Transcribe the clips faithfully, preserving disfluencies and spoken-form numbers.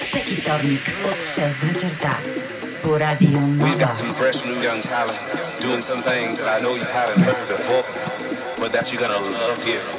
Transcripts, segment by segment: Всеки вторник от шест вечерта по Радио Нова. We've got some fresh new young talent doing some things that I know you haven't heard before, but that you're gonna love hearing.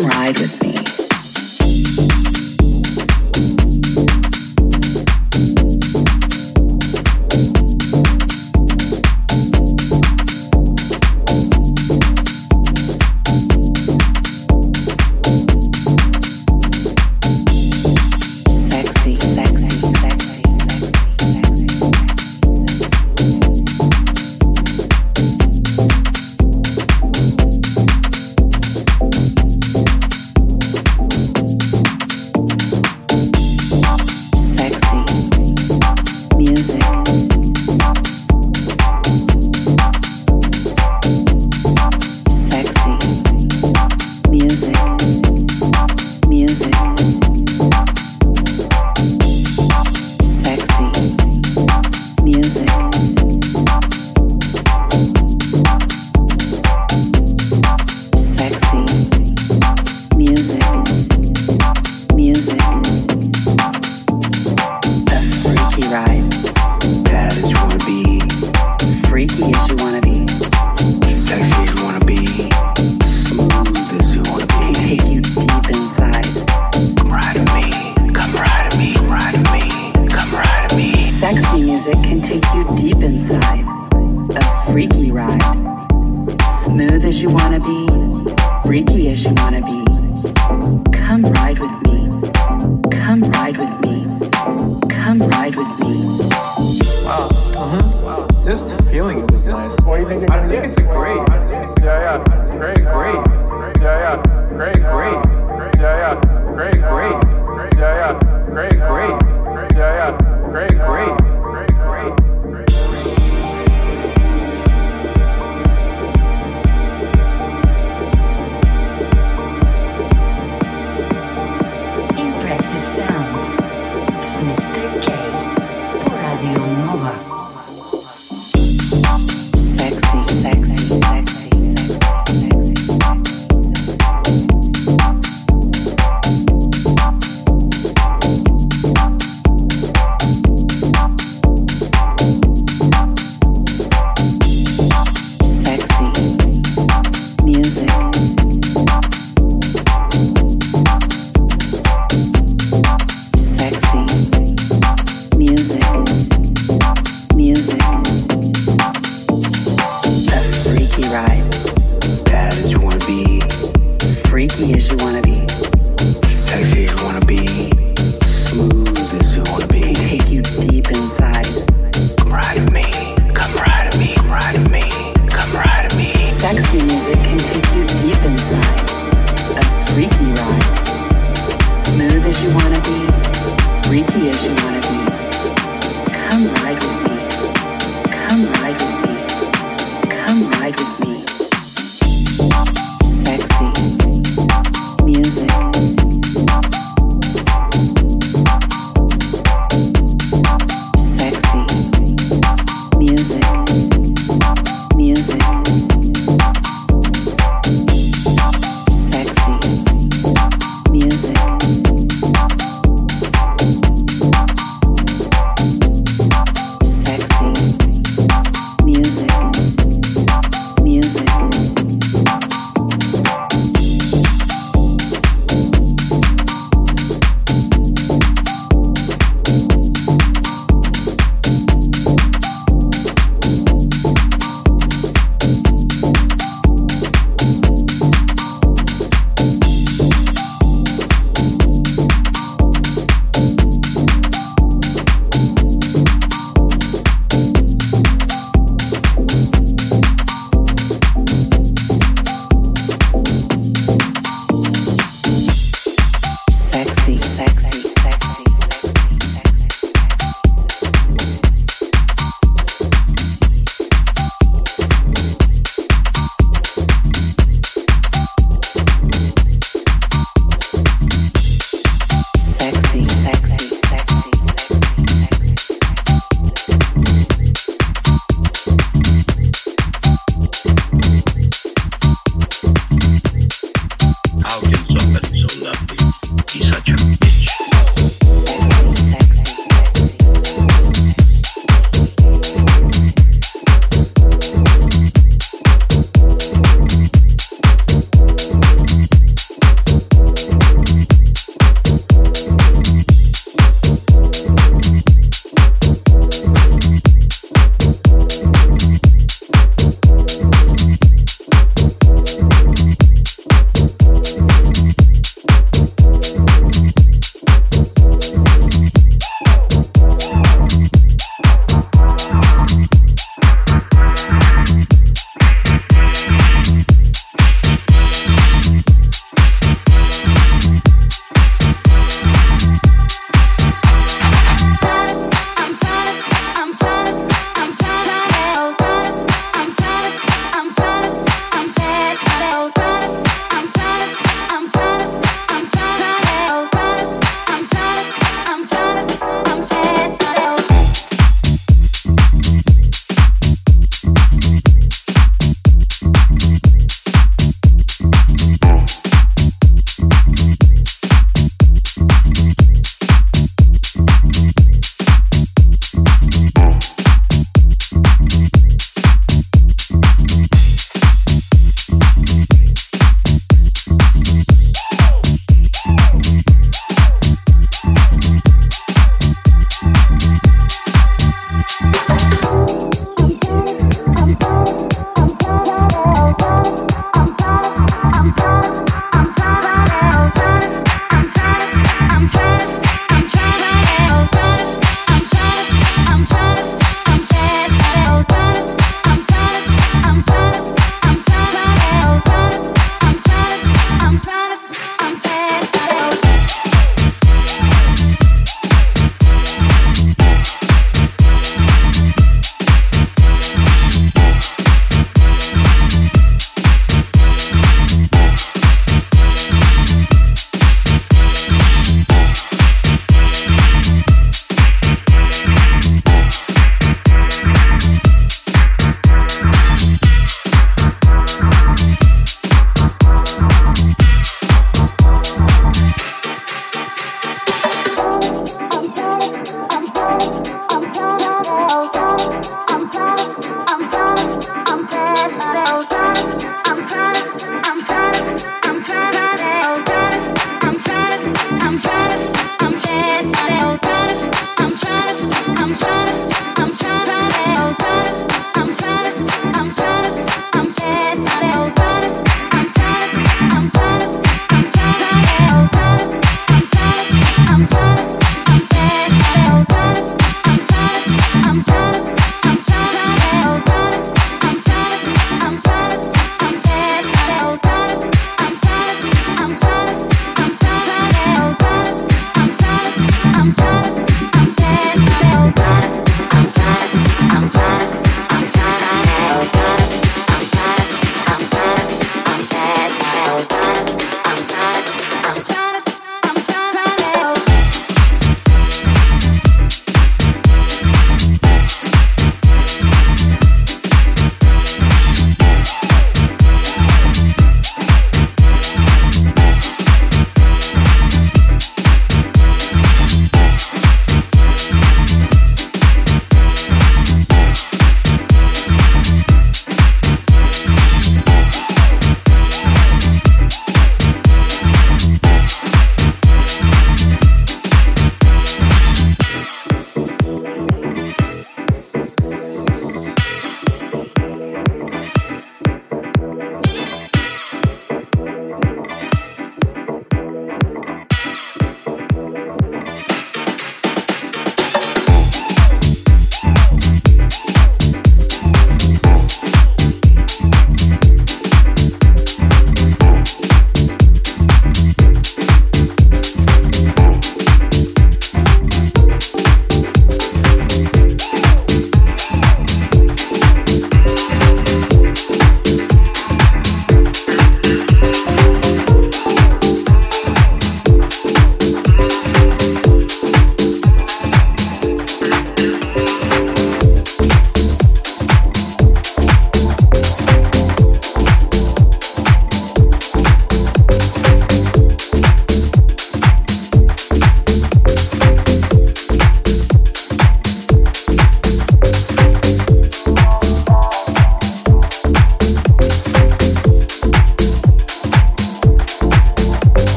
Come ride with me.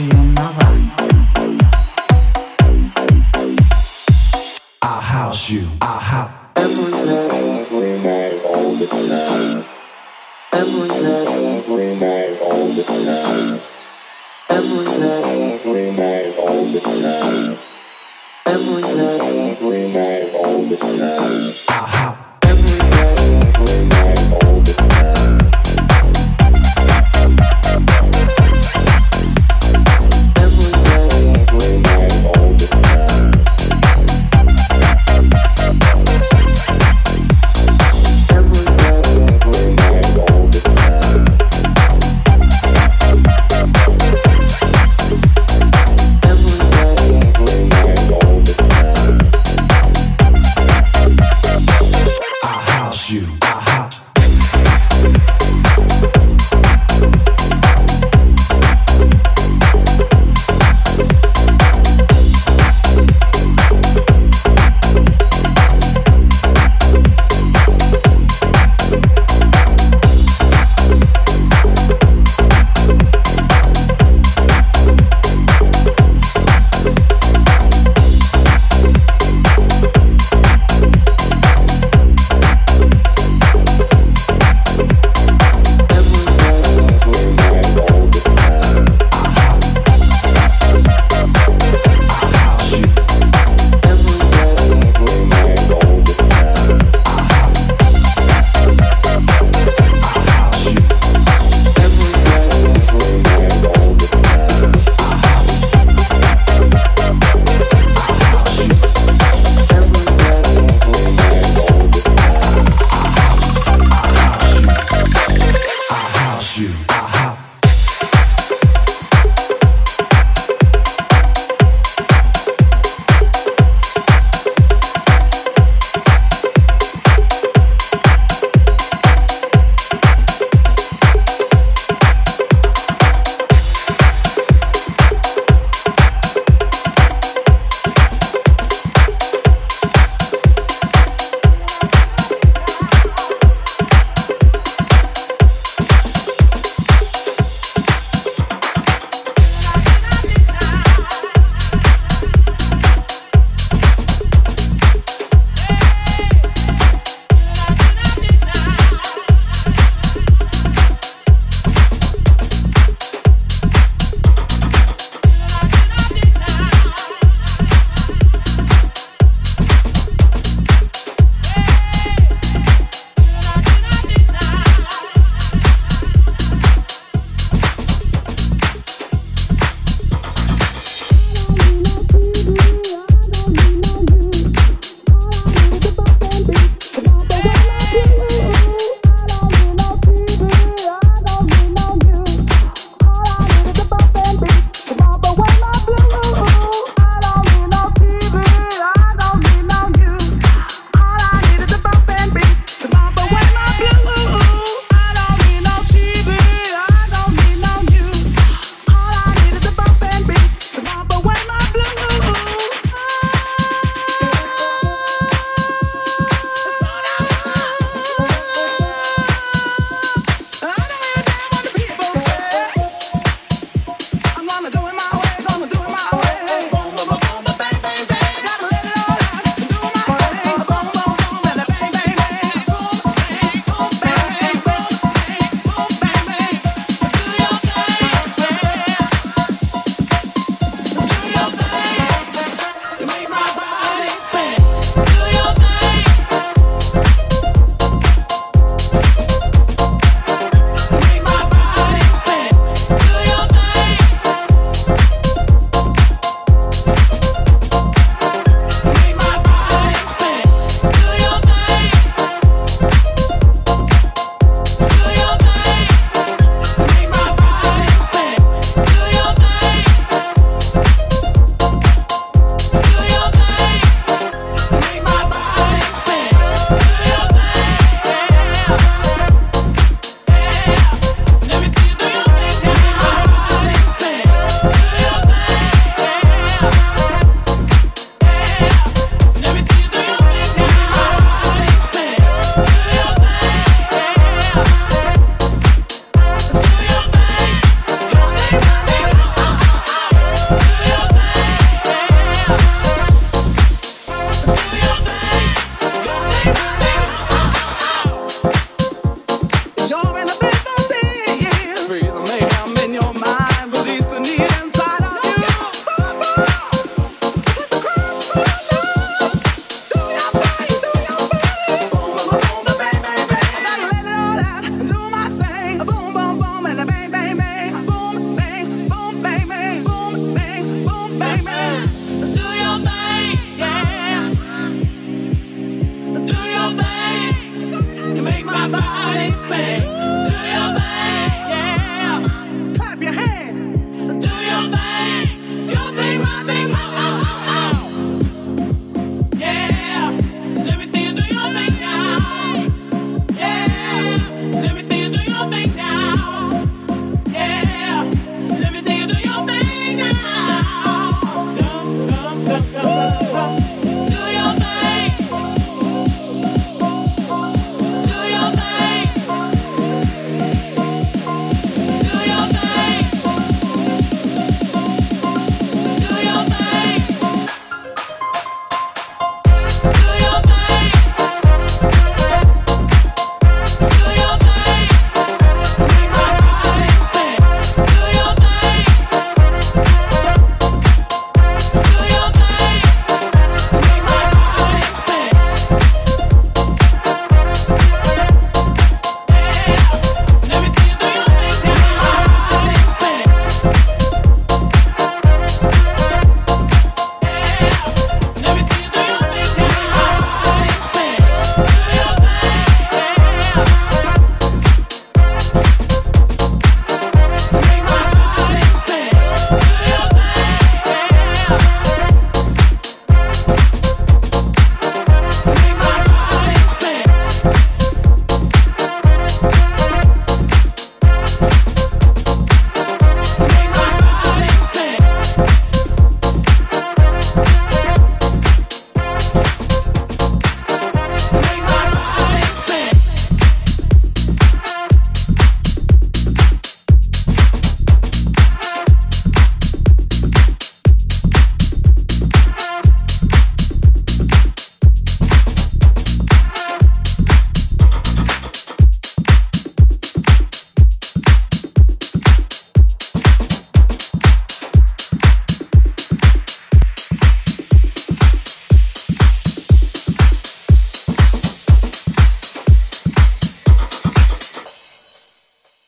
Radio Nova. I house you, I house. Every night, every night, all the time. Every night, every night, all the time.